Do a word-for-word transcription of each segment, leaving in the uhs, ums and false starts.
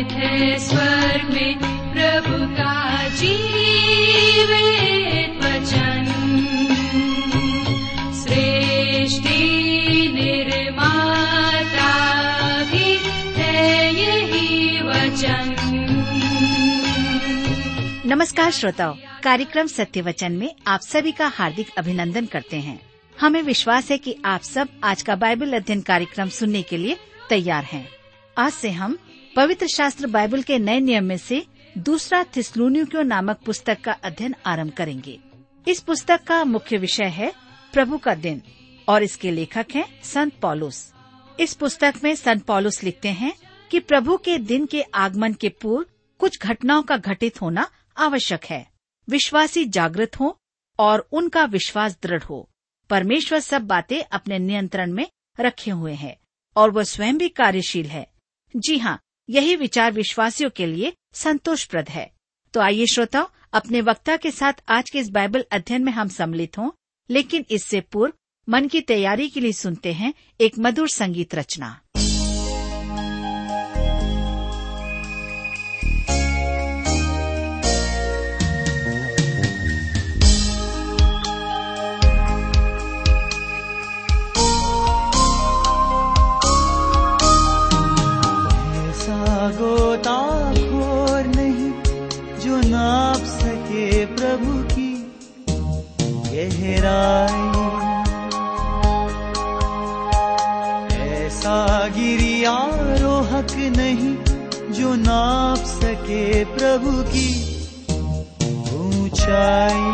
निहित है स्वर में प्रभु का जीवित वचन। सृष्टि निर्माता भी है यही वचन। नमस्कार श्रोताओ, कार्यक्रम सत्य वचन में आप सभी का हार्दिक अभिनंदन करते हैं। हमें विश्वास है कि आप सब आज का बाइबल अध्ययन कार्यक्रम सुनने के लिए तैयार हैं। आज से हम पवित्र शास्त्र बाइबल के नए नियम में से दूसरा थिस्सलूनिकियों नामक पुस्तक का अध्ययन आरंभ करेंगे। इस पुस्तक का मुख्य विषय है प्रभु का दिन और इसके लेखक हैं संत पौलुस। इस पुस्तक में संत पौलुस लिखते हैं कि प्रभु के दिन के आगमन के पूर्व कुछ घटनाओं का घटित होना आवश्यक है। विश्वासी जागृत हो और उनका विश्वास दृढ़ हो। परमेश्वर सब बातें अपने नियंत्रण में रखे हुए है और वह स्वयं भी कार्यशील है। जी हाँ, यही विचार विश्वासियों के लिए संतोषप्रद है। तो आइए श्रोताओं, अपने वक्ता के साथ आज के इस बाइबल अध्ययन में हम सम्मिलित हों, लेकिन इससे पूर्व मन की तैयारी के लिए सुनते हैं एक मधुर संगीत रचना। ऐसा गिरियारोहक नहीं जो नाप सके प्रभु की ऊंचाई।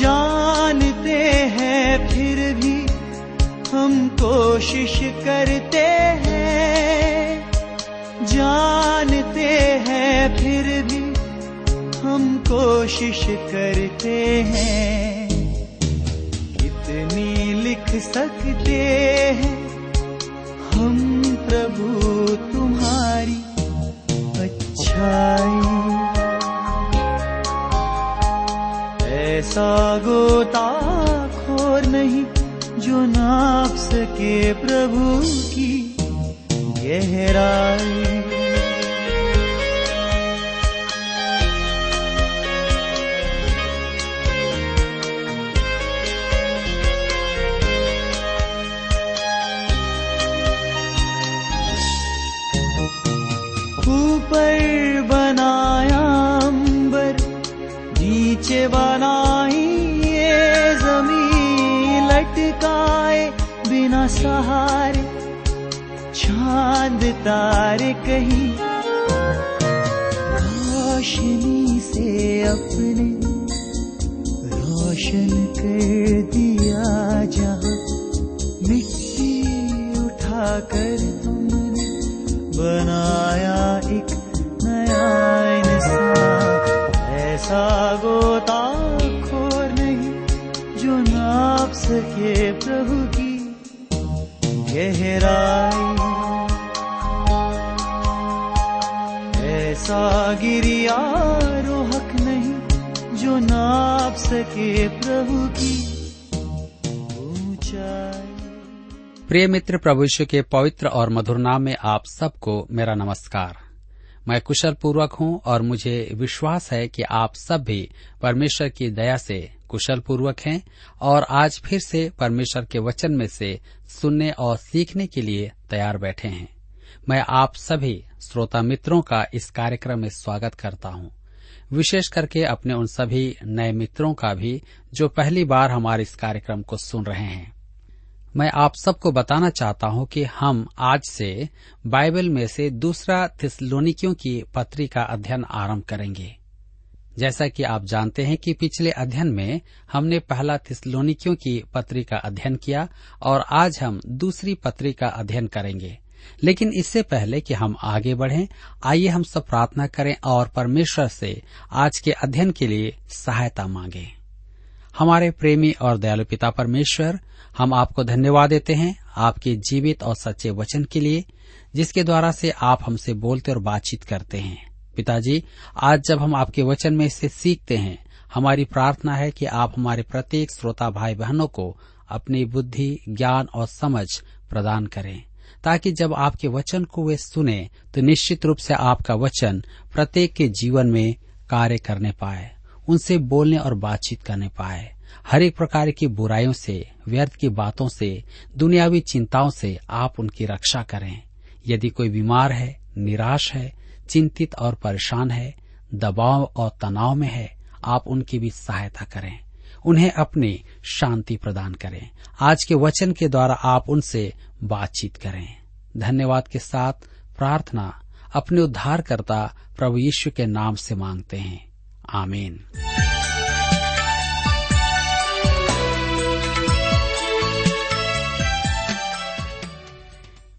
जानते हैं फिर भी हम कोशिश करते हैं, जानते हैं फिर भी हम कोशिश करते हैं। कितनी लिख सकते हैं हम प्रभु तुम्हारी अच्छाई। ऐसा गोताखोर नहीं जो नाप सके प्रभु की गहराई। ऊपर बनाया अंबर, नीचे बनाई ये जमीन, लटकाए बिना सहारे चांद तारे कहीं रोशनी से अपने रोशन कर दिया। जहाँ मिट्टी उठाकर तुमने बनाया एक नया इंसान। ऐसा गोताखोर नहीं जो नाप सके प्रभु की गहराई। ऐसा गिरियारोहक नहीं जो नाप सके प्रभु की ऊंचाई। प्रिय मित्र, प्रभु यीशु के पवित्र और मधुर नाम में आप सबको मेरा नमस्कार। मैं कुशल पूर्वक हूं और मुझे विश्वास है कि आप सब भी परमेश्वर की दया से कुशल पूर्वक हैं और आज फिर से परमेश्वर के वचन में से सुनने और सीखने के लिए तैयार बैठे हैं। मैं आप सभी श्रोता मित्रों का इस कार्यक्रम में स्वागत करता हूं, विशेष करके अपने उन सभी नए मित्रों का भी जो पहली बार हमारे इस कार्यक्रम को सुन रहे हैं। मैं आप सबको बताना चाहता हूं कि हम आज से बाइबल में से दूसरा थिस्सलूनिकियों की पत्री का अध्ययन आरंभ करेंगे। जैसा कि आप जानते हैं कि पिछले अध्ययन में हमने पहला थिस्सलूनिकियों की पत्री का अध्ययन किया और आज हम दूसरी पत्री का अध्ययन करेंगे। लेकिन इससे पहले कि हम आगे बढ़ें, आइए हम सब प्रार्थना करें और परमेश्वर से आज के अध्ययन के लिए सहायता मांगें। हमारे प्रेमी और दयालु पिता परमेश्वर, हम आपको धन्यवाद देते हैं आपके जीवित और सच्चे वचन के लिए, जिसके द्वारा से आप हमसे बोलते और बातचीत करते हैं। पिताजी, आज जब हम आपके वचन में इसे सीखते हैं, हमारी प्रार्थना है कि आप हमारे प्रत्येक श्रोता भाई बहनों को अपनी बुद्धि, ज्ञान और समझ प्रदान करें ताकि जब आपके वचन को वे सुने तो निश्चित रूप से आपका वचन प्रत्येक के जीवन में कार्य करने पाए, उनसे बोलने और बातचीत करने पाए, हर एक प्रकार की बुराइयों से, व्यर्थ की बातों से, दुनियावी चिंताओं से आप उनकी रक्षा करें। यदि कोई बीमार है, निराश है, चिंतित और परेशान है, दबाव और तनाव में है, आप उनकी भी सहायता करें, उन्हें अपनी शांति प्रदान करें। आज के वचन के द्वारा आप उनसे बातचीत करें। धन्यवाद के साथ प्रार्थना अपने उद्धारकर्ता प्रभु यीशु के नाम से मांगते हैं, आमीन।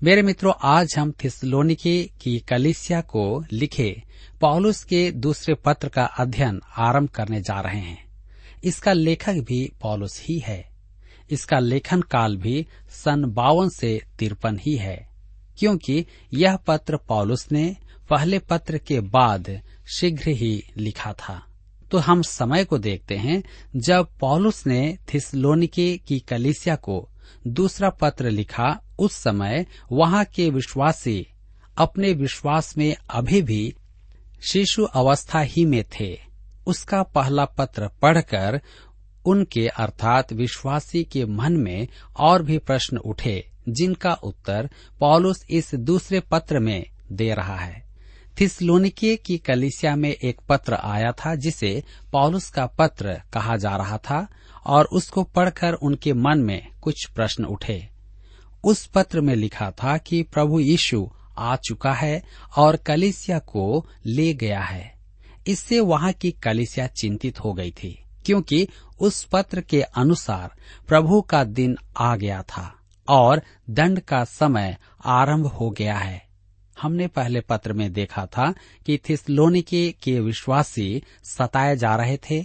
मेरे मित्रों, आज हम थिस्सलूनिकी की कलीसिया को लिखे पौलुस के दूसरे पत्र का अध्ययन आरंभ करने जा रहे हैं। इसका लेखक भी पौलुस ही है। इसका लेखन काल भी सन बावन से तिरपन ही है, क्योंकि यह पत्र पौलुस ने पहले पत्र के बाद शीघ्र ही लिखा था। तो हम समय को देखते हैं जब पौलुस ने थिस्सलूनिकी की कलीसिया को दूसरा पत्र लिखा। उस समय वहां के विश्वासी अपने विश्वास में अभी भी शिशु अवस्था ही में थे। उसका पहला पत्र पढ़कर उनके अर्थात विश्वासी के मन में और भी प्रश्न उठे, जिनका उत्तर पौलुस इस दूसरे पत्र में दे रहा है। थिस्सलूनिकी की कलीसिया में एक पत्र आया था जिसे पौलुस का पत्र कहा जा रहा था, और उसको पढ़कर उनके मन में कुछ प्रश्न उठे। उस पत्र में लिखा था कि प्रभु यीशु आ चुका है और कलीसिया को ले गया है। इससे वहां की कलीसिया चिंतित हो गई थी, क्योंकि उस पत्र के अनुसार प्रभु का दिन आ गया था और दंड का समय आरंभ हो गया है। हमने पहले पत्र में देखा था कि थिस्सलूनिकी के विश्वासी सताए जा रहे थे,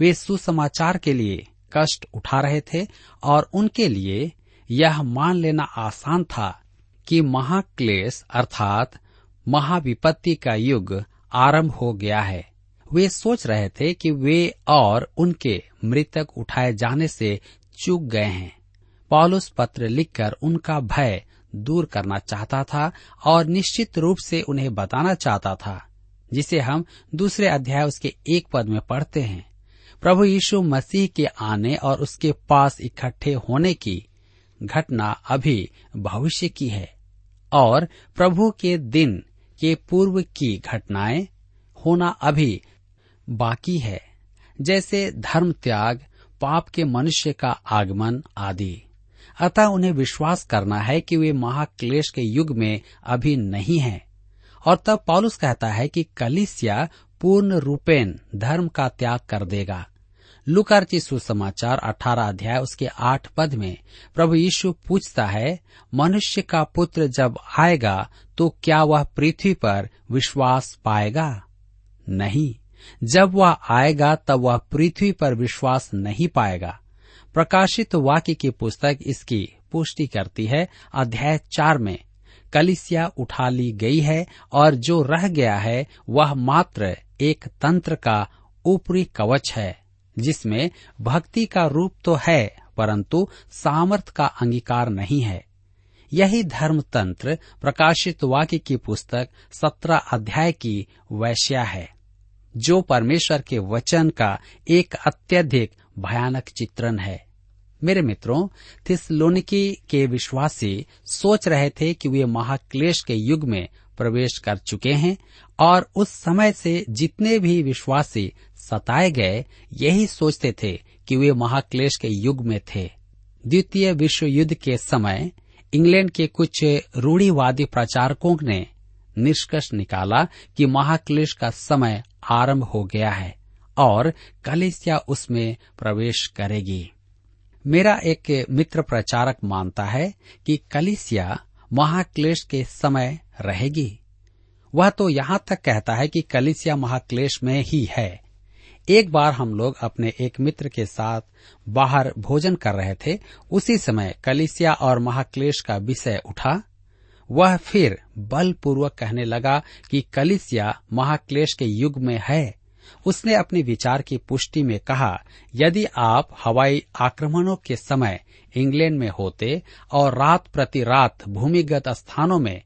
वे सुसमाचार के लिए कष्ट उठा रहे थे, और उनके लिए यह मान लेना आसान था कि महाक्लेश अर्थात महाविपत्ति का युग आरंभ हो गया है। वे सोच रहे थे कि वे और उनके मृतक उठाए जाने से चूक गए हैं। पौलुस पत्र लिखकर उनका भय दूर करना चाहता था और निश्चित रूप से उन्हें बताना चाहता था, जिसे हम दूसरे अध्याय उसके एक पद में पढ़ते हैं, प्रभु यीशु मसीह के आने और उसके पास इकट्ठे होने की घटना अभी भविष्य की है, और प्रभु के दिन के पूर्व की घटनाएं होना अभी बाकी है, जैसे धर्म त्याग, पाप के मनुष्य का आगमन आदि। अतः उन्हें विश्वास करना है कि वे महाक्लेश के युग में अभी नहीं हैं। और तब पौलुस कहता है कि कलीसिया पूर्ण रूपेण धर्म का त्याग कर देगा। लूका रचित सुसमाचार अठारह अध्याय उसके आठ पद में प्रभु यीशु पूछता है, मनुष्य का पुत्र जब आएगा तो क्या वह पृथ्वी पर विश्वास पाएगा? नहीं, जब वह आएगा तब वह पृथ्वी पर विश्वास नहीं पाएगा। प्रकाशित वाक्य की पुस्तक इसकी पुष्टि करती है। अध्याय चार में कलीसिया उठा ली गई है और जो रह गया है वह मात्र एक तंत्र का ऊपरी कवच है, जिसमें भक्ति का रूप तो है परंतु सामर्थ का अंगीकार नहीं है। यही धर्म तंत्र प्रकाशित वाक्य की पुस्तक सत्रह अध्याय की वैश्या है, जो परमेश्वर के वचन का एक अत्यधिक भयानक चित्रण है। मेरे मित्रों, थिस्सलूनिकी के विश्वासी सोच रहे थे कि वे महाक्लेश के युग में प्रवेश कर चुके हैं, और उस समय से जितने भी विश्वासी सताए गए यही सोचते थे कि वे महाक्लेश के युग में थे। द्वितीय विश्व युद्ध के समय इंग्लैंड के कुछ रूढ़िवादी प्रचारकों ने निष्कर्ष निकाला कि महाक्लेश का समय आरंभ हो गया है और कलीसिया उसमें प्रवेश करेगी। मेरा एक मित्र प्रचारक मानता है कि कलीसिया महाक्लेश के समय रहेगी। वह तो यहाँ तक कहता है कि कलीसिया महाक्लेश में ही है। एक बार हम लोग अपने एक मित्र के साथ बाहर भोजन कर रहे थे। उसी समय कलीसिया और महाक्लेश का विषय उठा। वह फिर बलपूर्वक कहने लगा कि कलीसिया महाक्लेश के युग में है। उसने अपने विचार की पुष्टि में कहा, यदि आप हवाई आक्रमणों के समय इंग्लैंड में होते और रात प्रति रात भूमिगत स्थानों में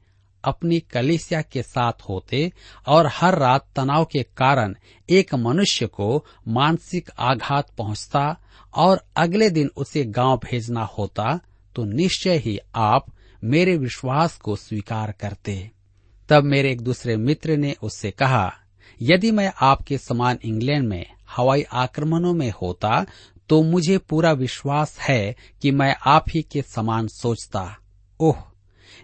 अपनी कलीसिया के साथ होते और हर रात तनाव के कारण एक मनुष्य को मानसिक आघात पहुंचता और अगले दिन उसे गांव भेजना होता, तो निश्चय ही आप मेरे विश्वास को स्वीकार करते। तब मेरे एक दूसरे मित्र ने उससे कहा, यदि मैं आपके समान इंग्लैंड में हवाई आक्रमणों में होता तो मुझे पूरा विश्वास है कि मैं आप ही के समान सोचता। ओह,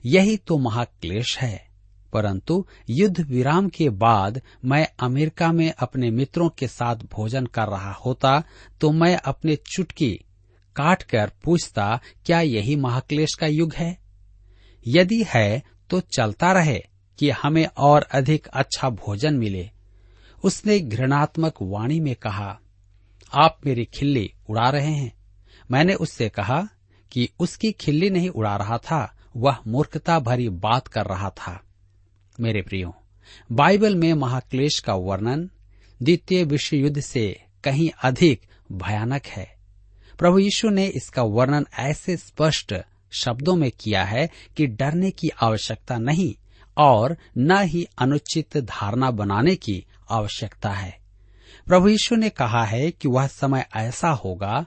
यही तो महाक्लेश है। परंतु युद्ध विराम के बाद मैं अमेरिका में अपने मित्रों के साथ भोजन कर रहा होता तो मैं अपने चुटकी काट कर पूछता, क्या यही महाक्लेश का युग है? यदि है तो चलता रहे कि हमें और अधिक अच्छा भोजन मिले। उसने घृणात्मक वाणी में कहा, आप मेरी खिल्ली उड़ा रहे हैं। मैंने उससे कहा कि उसकी खिल्ली नहीं उड़ा रहा था, वह मूर्खता भरी बात कर रहा था। मेरे प्रियो, बाइबल में महाक्लेश का वर्णन द्वितीय विश्व युद्ध से कहीं अधिक भयानक है। प्रभु यीशु ने इसका वर्णन ऐसे स्पष्ट शब्दों में किया है कि डरने की आवश्यकता नहीं और न ही अनुचित धारणा बनाने की आवश्यकता है। प्रभु यीशु ने कहा है कि वह समय ऐसा होगा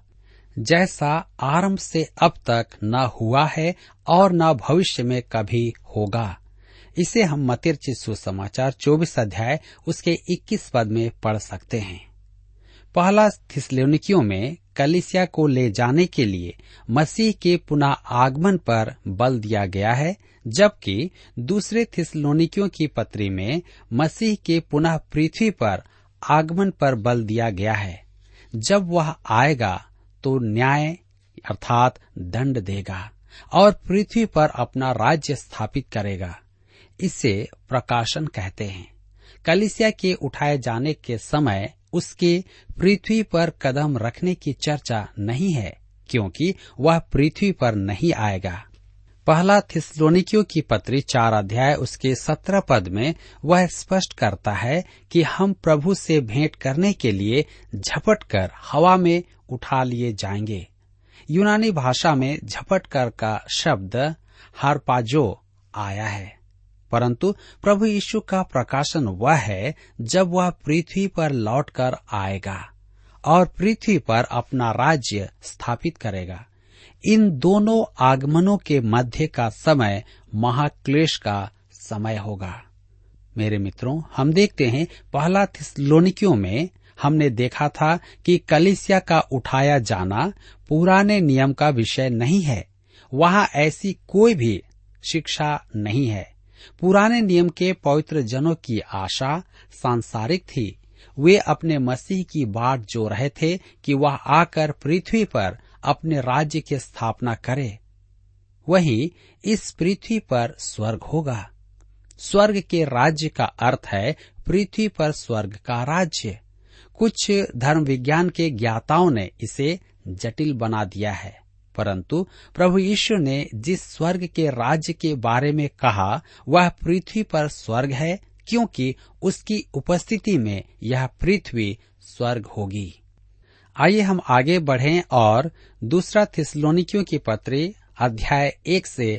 जैसा आरंभ से अब तक न हुआ है और न भविष्य में कभी होगा। इसे हम मत्ती सुसमाचार चौबीस अध्याय उसके इक्कीस पद में पढ़ सकते हैं। पहला थिस्सलूनिकियों में कलीसिया को ले जाने के लिए मसीह के पुनः आगमन पर बल दिया गया है, जबकि दूसरे थिस्सलूनिकियों की पत्री में मसीह के पुनः पृथ्वी पर आगमन पर बल दिया गया है। जब वह आएगा तो न्याय अर्थात दंड देगा और पृथ्वी पर अपना राज्य स्थापित करेगा। इसे प्रकाशन कहते हैं। कलीसिया के उठाए जाने के समय उसके पृथ्वी पर कदम रखने की चर्चा नहीं है, क्योंकि वह पृथ्वी पर नहीं आएगा। पहला थिस्सलूनिकियों की पत्री चार अध्याय उसके सत्रह पद में वह स्पष्ट करता है कि हम प्रभु से भेंट करने के लिए झपट कर हवा में उठा लिए जाएंगे। यूनानी भाषा में झपट कर का शब्द हारपाजो आया है, परंतु प्रभु यीशु का प्रकाशन वह है जब वह पृथ्वी पर लौटकर आएगा और पृथ्वी पर अपना राज्य स्थापित करेगा। इन दोनों आगमनों के मध्य का समय महाक्लेश का समय होगा। मेरे मित्रों, हम देखते हैं पहला थिस्सलूनिकियों में हमने देखा था कि कलीसिया का उठाया जाना पुराने नियम का विषय नहीं है। वहाँ ऐसी कोई भी शिक्षा नहीं है। पुराने नियम के पवित्र जनों की आशा सांसारिक थी। वे अपने मसीह की बाट जो रहे थे कि वह आकर पृथ्वी पर अपने राज्य की स्थापना करे। वहीं इस पृथ्वी पर स्वर्ग होगा। स्वर्ग के राज्य का अर्थ है पृथ्वी पर स्वर्ग का राज्य। कुछ धर्म विज्ञान के ज्ञाताओं ने इसे जटिल बना दिया है, परंतु प्रभु यीशु ने जिस स्वर्ग के राज्य के बारे में कहा वह पृथ्वी पर स्वर्ग है, क्योंकि उसकी उपस्थिति में यह पृथ्वी स्वर्ग होगी। आइए हम आगे बढ़ें और दूसरा थिस्सलूनिकियों की पत्री अध्याय एक से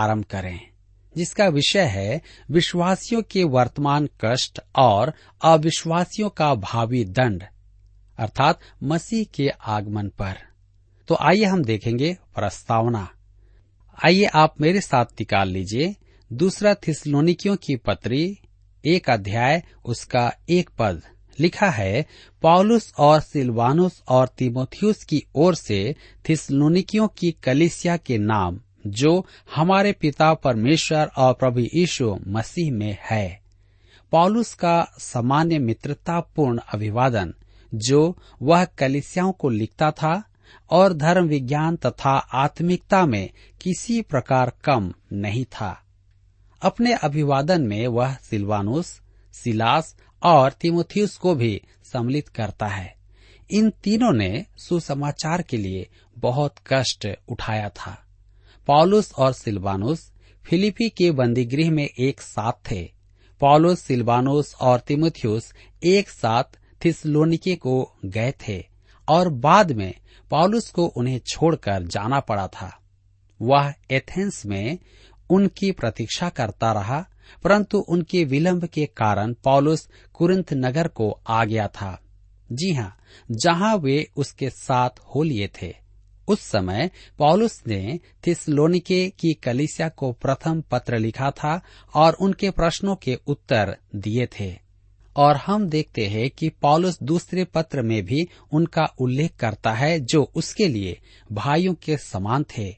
आरंभ करें, जिसका विषय है विश्वासियों के वर्तमान कष्ट और अविश्वासियों का भावी दंड, अर्थात मसीह के आगमन पर। तो आइए हम देखेंगे प्रस्तावना। आइए आप मेरे साथ निकाल लीजिए दूसरा थिस्सलूनिकियों की पत्री एक अध्याय उसका एक पद। लिखा है, पौलुस और सिलवानुस और तीमोथियुस की ओर से थिस्सलूनिकियों की कलीसिया के नाम जो हमारे पिता परमेश्वर और प्रभु यीशु मसीह में है। पौलुस का सामान्य मित्रतापूर्ण अभिवादन जो वह कलीसियाओं को लिखता था और धर्म विज्ञान तथा आत्मिकता में किसी प्रकार कम नहीं था। अपने अभिवादन में वह सिलवानुस, सिलास और तीमोथियुस को भी सम्मिलित करता है। इन तीनों ने सुसमाचार के लिए बहुत कष्ट उठाया था। पौलुस और सिलवानुस फिलिपी के बंदीगृह में एक साथ थे। पौलुस, सिलवानुस और तीमोथियुस एक साथ थिस्सलूनिके को गए थे और बाद में पौलुस को उन्हें छोड़कर जाना पड़ा था। वह एथेंस में उनकी प्रतीक्षा करता रहा, परंतु उनके विलंब के कारण पौलुस कुरिन्थ नगर को आ गया था, जी हाँ, जहाँ वे उसके साथ हो लिए थे। उस समय पौलुस ने थिस्सलूनिकी की कलीसिया को प्रथम पत्र लिखा था और उनके प्रश्नों के उत्तर दिए थे, और हम देखते हैं कि पौलुस दूसरे पत्र में भी उनका उल्लेख करता है, जो उसके लिए भाइयों के समान थे।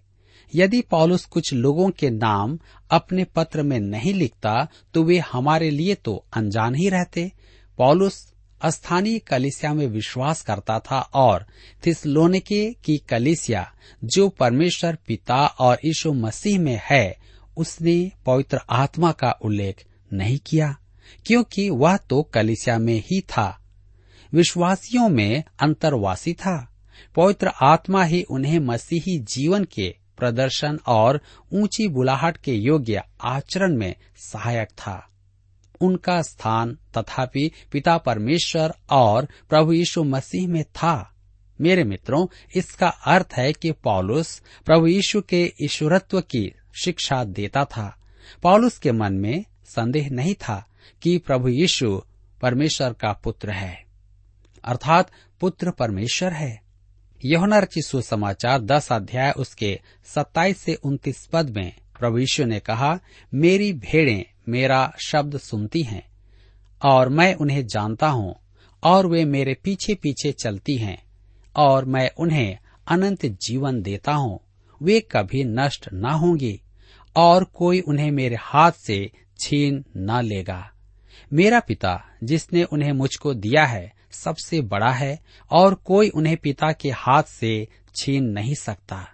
यदि पौलुस कुछ लोगों के नाम अपने पत्र में नहीं लिखता तो वे हमारे लिए तो अनजान ही रहते। पौलुस स्थानीय कलीसिया में विश्वास करता था और थिस्सलूनिकी की कलीसिया, जो परमेश्वर पिता और यीशु मसीह में है, उसने पवित्र आत्मा का उल्लेख नहीं किया, क्योंकि वह तो कलीसिया में ही था, विश्वासियों में अंतर्वासी था। पवित्र आत्मा ही उन्हें मसीही जीवन के प्रदर्शन और ऊंची बुलाहट के योग्य आचरण में सहायक था। उनका स्थान तथापि पिता परमेश्वर और प्रभु यीशु मसीह में था। मेरे मित्रों, इसका अर्थ है कि पौलुस प्रभु यीशु के ईश्वरत्व की शिक्षा देता था। पौलुस के मन में संदेह नहीं था कि प्रभु यीशु परमेश्वर का पुत्र है, अर्थात पुत्र परमेश्वर है। यूहन्ना रचित सुसमाचार दस अध्याय उसके सत्ताईस से उनतीस पद में प्रभु यीशु ने कहा, मेरी भेड़ें मेरा शब्द सुनती हैं और मैं उन्हें जानता हूँ और वे मेरे पीछे पीछे चलती हैं, और मैं उन्हें अनंत जीवन देता हूँ, वे कभी नष्ट न होंगी और कोई उन्हें मेरे हाथ से छीन न लेगा। मेरा पिता जिसने उन्हें मुझको दिया है सबसे बड़ा है और कोई उन्हें पिता के हाथ से छीन नहीं सकता।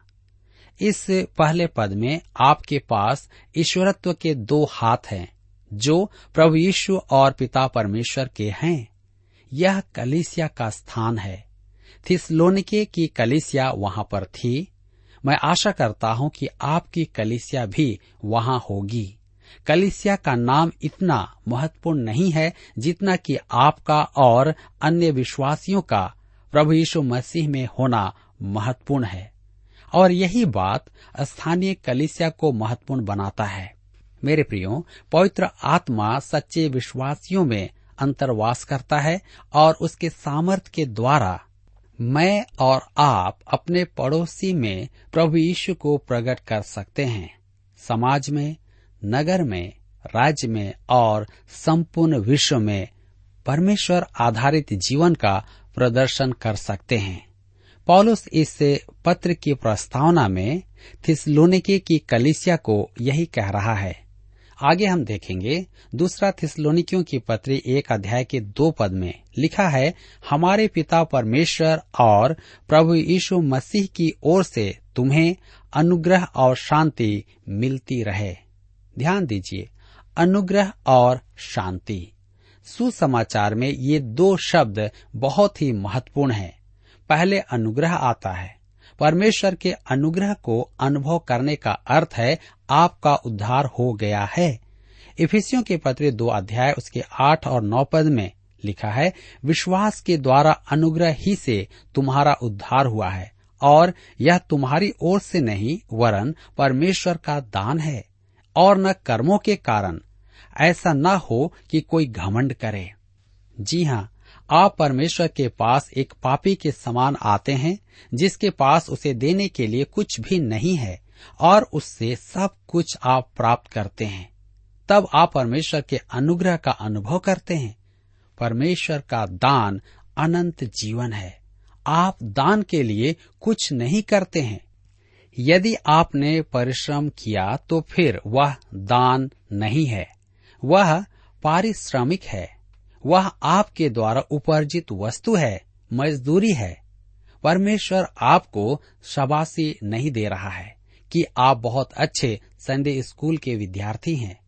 इस पहले पद में आपके पास ईश्वरत्व के दो हाथ हैं, जो प्रभु यीशु और पिता परमेश्वर के हैं। यह कलीसिया का स्थान है। थिस्सलूनिकी की कलीसिया वहाँ पर थी। मैं आशा करता हूँ कि आपकी कलीसिया भी वहाँ होगी। कलीसिया का नाम इतना महत्वपूर्ण नहीं है जितना कि आपका और अन्य विश्वासियों का प्रभु यीशु मसीह में होना महत्वपूर्ण है, और यही बात स्थानीय कलीसिया को महत्वपूर्ण बनाता है। मेरे प्रियो, पवित्र आत्मा सच्चे विश्वासियों में अंतर्वास करता है और उसके सामर्थ्य के द्वारा मैं और आप अपने पड़ोसी में प्रभु यीशु को प्रकट कर सकते हैं। समाज में, नगर में, राज्य में और संपूर्ण विश्व में परमेश्वर आधारित जीवन का प्रदर्शन कर सकते हैं। पौलुस इस पत्र की प्रस्तावना में थिस्सलूनिकी की कलीसिया को यही कह रहा है। आगे हम देखेंगे दूसरा थिस्सलूनिकियों की पत्री एक अध्याय के दो पद में लिखा है, हमारे पिता परमेश्वर और प्रभु यीशु मसीह की ओर से तुम्हें अनुग्रह और शांति मिलती रहे। ध्यान दीजिए, अनुग्रह और शांति। सुसमाचार में ये दो शब्द बहुत ही महत्वपूर्ण हैं। पहले अनुग्रह आता है। परमेश्वर के अनुग्रह को अनुभव करने का अर्थ है आपका उद्धार हो गया है। इफिसियों के पत्र दो अध्याय उसके आठ और नौ पद में लिखा है, विश्वास के द्वारा अनुग्रह ही से तुम्हारा उद्धार हुआ है, और यह तुम्हारी ओर से नहीं वरन परमेश्वर का दान है, और न कर्मों के कारण, ऐसा न हो कि कोई घमंड करे। जी हाँ, आप परमेश्वर के पास एक पापी के समान आते हैं, जिसके पास उसे देने के लिए कुछ भी नहीं है, और उससे सब कुछ आप प्राप्त करते हैं। तब आप परमेश्वर के अनुग्रह का अनुभव करते हैं। परमेश्वर का दान अनंत जीवन है। आप दान के लिए कुछ नहीं करते हैं। यदि आपने परिश्रम किया तो फिर वह दान नहीं है, वह पारिश्रमिक है, वह आपके द्वारा उपार्जित वस्तु है, मजदूरी है। परमेश्वर आपको शाबाशी नहीं दे रहा है कि आप बहुत अच्छे संडे स्कूल के विद्यार्थी हैं।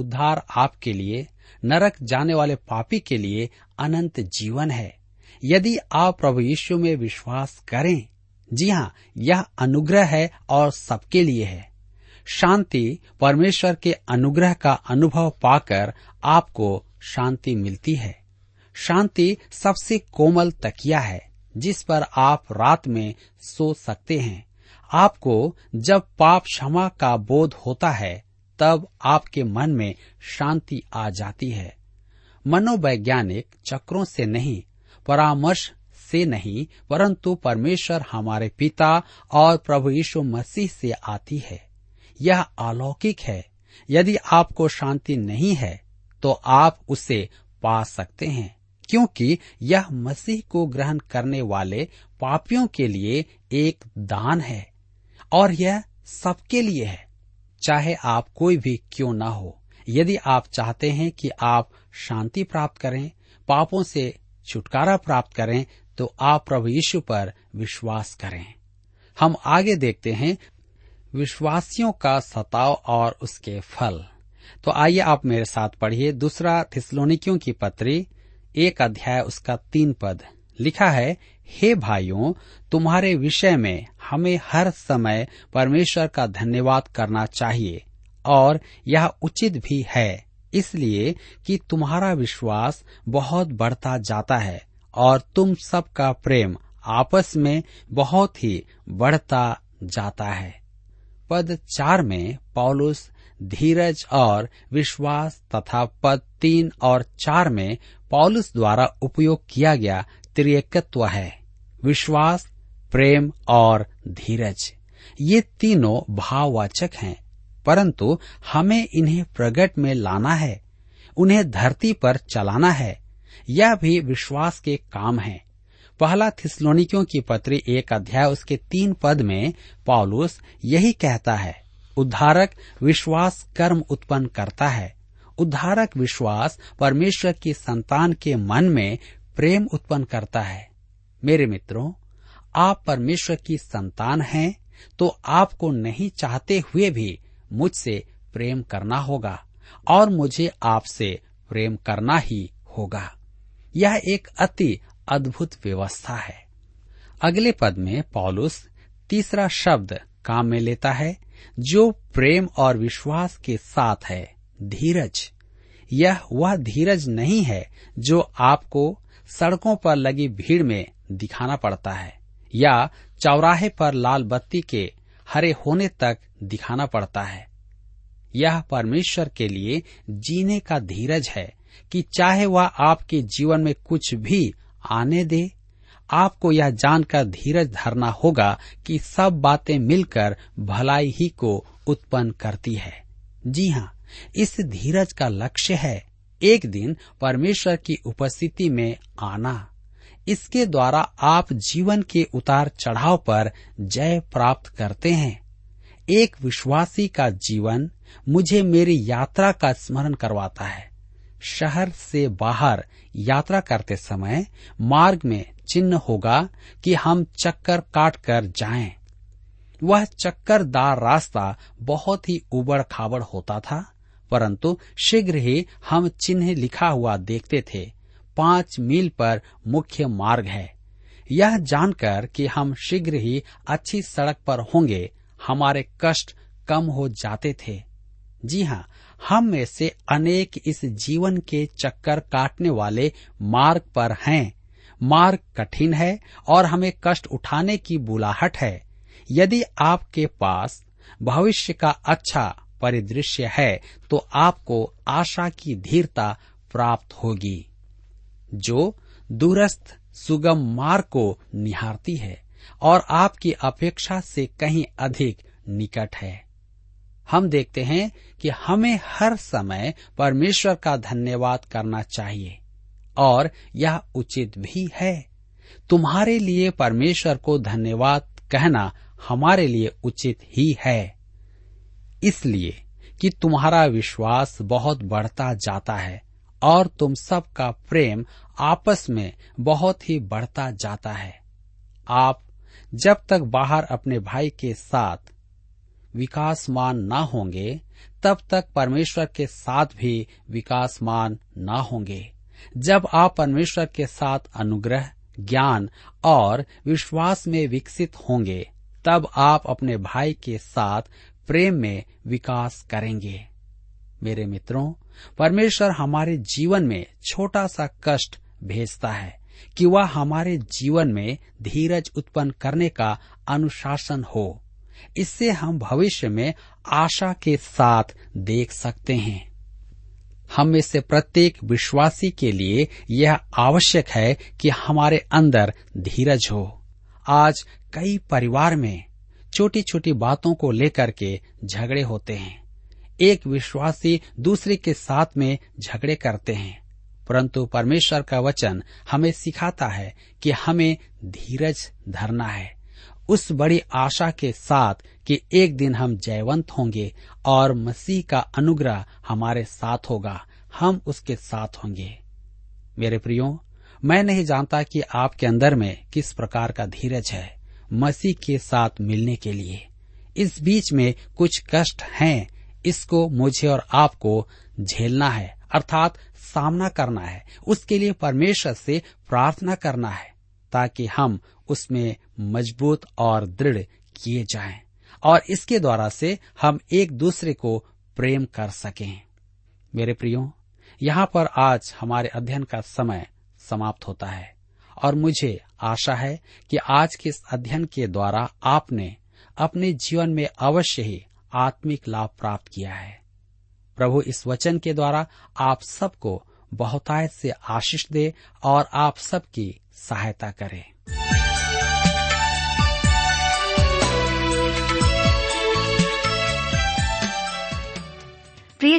उद्धार आपके लिए, नरक जाने वाले पापी के लिए अनंत जीवन है, यदि आप प्रभु यीशु में विश्वास करें। जी हाँ, यह अनुग्रह है और सबके लिए है। शांति, परमेश्वर के अनुग्रह का अनुभव पाकर आपको शांति मिलती है। शांति सबसे कोमल तकिया है, जिस पर आप रात में सो सकते हैं। आपको जब पाप क्षमा का बोध होता है तब आपके मन में शांति आ जाती है। मनोवैज्ञानिक चक्रों से नहीं, परामर्श से नहीं, परंतु परमेश्वर हमारे पिता और प्रभु यीशु मसीह से आती है। यह अलौकिक है। यदि आपको शांति नहीं है तो आप उसे पा सकते हैं, क्योंकि यह मसीह को ग्रहण करने वाले पापियों के लिए एक दान है और यह सबके लिए है, चाहे आप कोई भी क्यों ना हो। यदि आप चाहते हैं कि आप शांति प्राप्त करें, पापों से छुटकारा प्राप्त करें, तो आप प्रभु यीशु पर विश्वास करें। हम आगे देखते हैं विश्वासियों का सताव और उसके फल। तो आइए आप मेरे साथ पढ़िए दूसरा थिस्सलुनीकियों की पत्री एक अध्याय उसका तीन पद। लिखा है, हे भाइयों, तुम्हारे विषय में हमें हर समय परमेश्वर का धन्यवाद करना चाहिए और यह उचित भी है, इसलिए कि तुम्हारा विश्वास बहुत बढ़ता जाता है और तुम सबका प्रेम आपस में बहुत ही बढ़ता जाता है। पद चार में पौलुस धीरज और विश्वास तथा पद तीन और चार में पौलुस द्वारा उपयोग किया गया त्रिएकत्व है। विश्वास, प्रेम और धीरज, ये तीनों भाववाचक हैं, परंतु हमें इन्हें प्रगट में लाना है, उन्हें धरती पर चलाना है। यह भी विश्वास के काम है। पहला थिस्सलुनीकियों की पत्री एक अध्याय उसके तीन पद में पौलुस यही कहता है, उद्धारक विश्वास कर्म उत्पन्न करता है। उद्धारक विश्वास परमेश्वर की संतान के मन में प्रेम उत्पन्न करता है। मेरे मित्रों, आप परमेश्वर की संतान हैं, तो आपको नहीं चाहते हुए भी मुझसे प्रेम करना होगा और मुझे आपसे प्रेम करना ही होगा। यह एक अति अद्भुत व्यवस्था है। अगले पद में पौलुस तीसरा शब्द काम में लेता है, जो प्रेम और विश्वास के साथ है, धीरज। यह वह धीरज नहीं है जो आपको सड़कों पर लगी भीड़ में दिखाना पड़ता है या चौराहे पर लाल बत्ती के हरे होने तक दिखाना पड़ता है। यह परमेश्वर के लिए जीने का धीरज है कि चाहे वह आपके जीवन में कुछ भी आने दे, आपको यह जानकर धीरज धरना होगा कि सब बातें मिलकर भलाई ही को उत्पन्न करती है। जी हाँ, इस धीरज का लक्ष्य है एक दिन परमेश्वर की उपस्थिति में आना। इसके द्वारा आप जीवन के उतार चढ़ाव पर जय प्राप्त करते हैं। एक विश्वासी का जीवन मुझे मेरी यात्रा का स्मरण करवाता है। शहर से बाहर यात्रा करते समय मार्ग में चिन्ह होगा कि हम चक्कर काट कर जाएं। वह चक्करदार रास्ता बहुत ही उबड़ खाबड़ होता था, परंतु शीघ्र ही हम चिन्ह लिखा हुआ देखते थे, पांच मील पर मुख्य मार्ग है। यह जानकर कि हम शीघ्र ही अच्छी सड़क पर होंगे, हमारे कष्ट कम हो जाते थे। जी हाँ, हम में से अनेक इस जीवन के चक्कर काटने वाले मार्ग पर हैं। मार्ग कठिन है और हमें कष्ट उठाने की बुलाहट है। यदि आपके पास भविष्य का अच्छा परिदृश्य है तो आपको आशा की धीरता प्राप्त होगी, जो दूरस्थ सुगम मार्ग को निहारती है और आपकी अपेक्षा से कहीं अधिक निकट है। हम देखते हैं कि हमें हर समय परमेश्वर का धन्यवाद करना चाहिए और यह उचित भी है। तुम्हारे लिए परमेश्वर को धन्यवाद कहना हमारे लिए उचित ही है, इसलिए कि तुम्हारा विश्वास बहुत बढ़ता जाता है और तुम सबका प्रेम आपस में बहुत ही बढ़ता जाता है। आप जब तक बाहर अपने भाई के साथ विकासमान ना होंगे, तब तक परमेश्वर के साथ भी विकासमान ना होंगे। जब आप परमेश्वर के साथ अनुग्रह, ज्ञान और विश्वास में विकसित होंगे, तब आप अपने भाई के साथ प्रेम में विकास करेंगे। मेरे मित्रों, परमेश्वर हमारे जीवन में छोटा सा कष्ट भेजता है कि वह हमारे जीवन में धीरज उत्पन्न करने का अनुशासन हो। इससे हम भविष्य में आशा के साथ देख सकते हैं। हम में से प्रत्येक विश्वासी के लिए यह आवश्यक है कि हमारे अंदर धीरज हो। आज कई परिवार में छोटी छोटी बातों को लेकर के झगड़े होते हैं। एक विश्वासी दूसरे के साथ में झगड़े करते हैं, परंतु परमेश्वर का वचन हमें सिखाता है कि हमें धीरज धरना है, उस बड़ी आशा के साथ कि एक दिन हम जयवंत होंगे और मसीह का अनुग्रह हमारे साथ होगा, हम उसके साथ होंगे। मेरे प्रियो, मैं नहीं जानता कि आपके अंदर में किस प्रकार का धीरज है मसीह के साथ मिलने के लिए। इस बीच में कुछ कष्ट हैं, इसको मुझे और आपको झेलना है, अर्थात सामना करना है। उसके लिए परमेश्वर से प्रार्थना करना है ताकि हम उसमें मजबूत और दृढ़ किए जाएं और इसके द्वारा से हम एक दूसरे को प्रेम कर सकें। मेरे प्रियो, यहाँ पर आज हमारे अध्ययन का समय समाप्त होता है और मुझे आशा है कि आज के इस अध्ययन के द्वारा आपने अपने जीवन में अवश्य ही आत्मिक लाभ प्राप्त किया है। प्रभु इस वचन के द्वारा आप सबको बहुतायत से आशीष दे और आप सबकी सहायता करें। प्रिय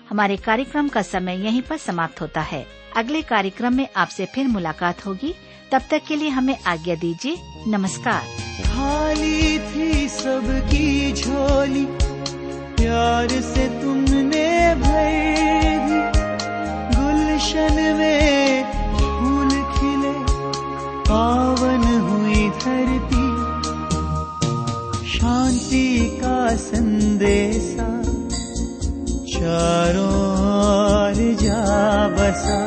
हमारे कार्यक्रम का समय यहीं पर समाप्त होता है। अगले कार्यक्रम में आपसे फिर मुलाकात होगी। तब तक के लिए हमें आज्ञा दीजिए। नमस्कार। खाली थी सबकी झोली, प्यार से तुमने भर दी। गुलशन में फूल खिले, पावन हुई धरती। शांति का संदेशा चारों ओर जा बसा।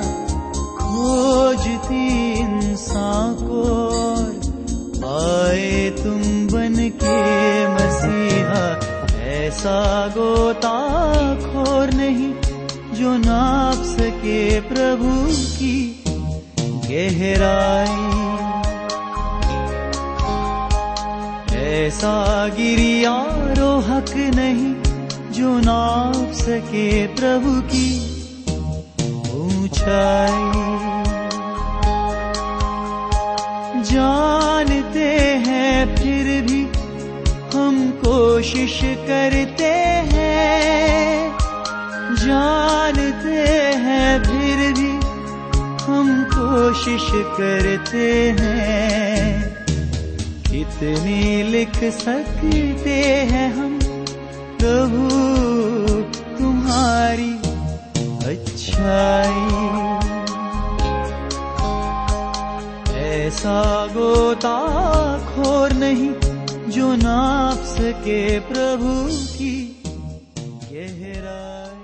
खोजती इंसान को आए तुम बन के मसीहा। ऐसा गोताखोर नहीं जो नाप सके प्रभु की गहराई। ऐसा गिरियारोहक नहीं जो नाप सके प्रभु की ऊंचाई। जानते हैं फिर भी हम कोशिश करते हैं। जानते हैं फिर भी हम कोशिश करते हैं। कितनी लिख सकते हैं हम प्रभु तुम्हारी अच्छाई। ऐसा गोताखोर नहीं जो नाप सके प्रभु की गहराई।